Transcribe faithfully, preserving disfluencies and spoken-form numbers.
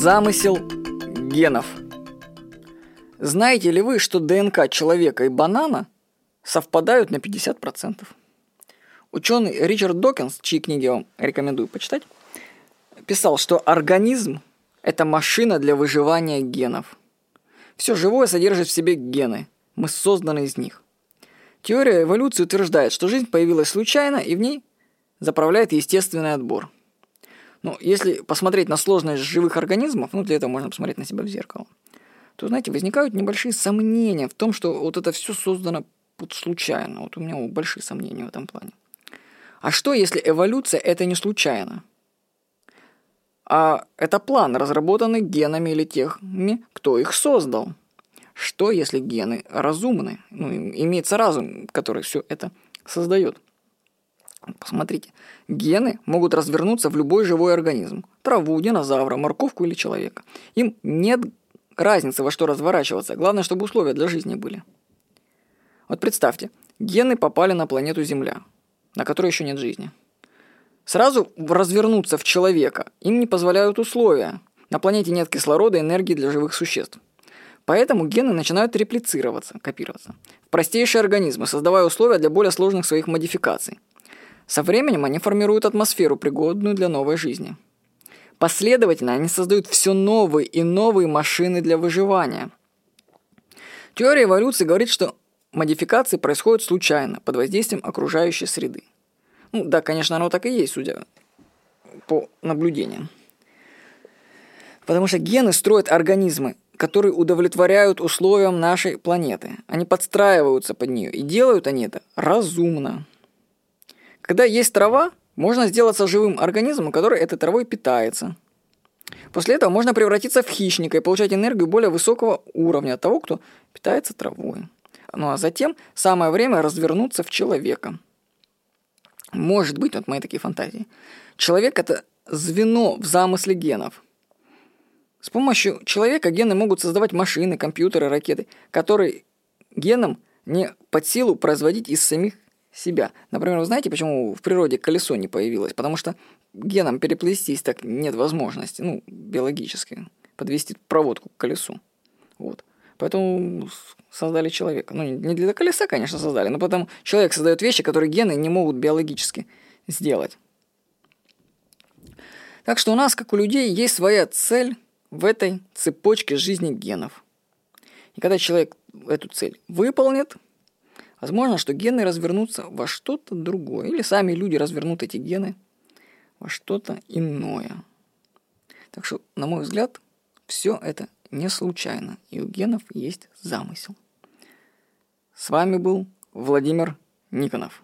Замысел генов. Знаете ли вы, что ДНК человека и банана совпадают на пятьдесят процентов? Ученый Ричард Докинс, чьи книги я вам рекомендую почитать, писал, что организм – это машина для выживания генов. Все живое содержит в себе гены. Мы созданы из них. Теория эволюции утверждает, что жизнь появилась случайно, и в ней заправляет естественный отбор. Ну, если посмотреть на сложность живых организмов, ну, для этого можно посмотреть на себя в зеркало, то, знаете, возникают небольшие сомнения в том, что вот это все создано под случайно. Вот у меня большие сомнения в этом плане. А что, если эволюция – это не случайно? А это план, разработанный генами или теми, кто их создал. Что, если гены разумны? Ну, имеется разум, который все это создает. Посмотрите, гены могут развернуться в любой живой организм. Траву, динозавра, морковку или человека. Им нет разницы, во что разворачиваться. Главное, чтобы условия для жизни были. Вот представьте, гены попали на планету Земля, на которой еще нет жизни. Сразу развернуться в человека им не позволяют условия. На планете нет кислорода и энергии для живых существ. Поэтому гены начинают реплицироваться, копироваться в простейшие организмы, создавая условия для более сложных своих модификаций. Со временем они формируют атмосферу, пригодную для новой жизни. Последовательно они создают все новые и новые машины для выживания. Теория эволюции говорит, что модификации происходят случайно, под воздействием окружающей среды. Ну да, конечно, оно так и есть, судя по наблюдениям. Потому что гены строят организмы, которые удовлетворяют условиям нашей планеты. Они подстраиваются под нее, и делают они это разумно. Когда есть трава, можно сделаться живым организмом, который этой травой питается. После этого можно превратиться в хищника и получать энергию более высокого уровня от того, кто питается травой. Ну а затем самое время развернуться в человека. Может быть, вот мои такие фантазии. Человек – это звено в замысле генов. С помощью человека гены могут создавать машины, компьютеры, ракеты, которые генам не под силу производить из самих себя. Например, вы знаете, почему в природе колесо не появилось? Потому что генам переплестись так нет возможности, ну, биологически, подвести проводку к колесу. Вот. Поэтому создали человека. Ну, не для колеса, конечно, создали, но потом человек создает вещи, которые гены не могут биологически сделать. Так что у нас, как у людей, есть своя цель в этой цепочке жизни генов. И когда человек эту цель выполнит, возможно, что гены развернутся во что-то другое. Или сами люди развернут эти гены во что-то иное. Так что, на мой взгляд, все это не случайно. И у генов есть замысел. С вами был Владимир Никонов.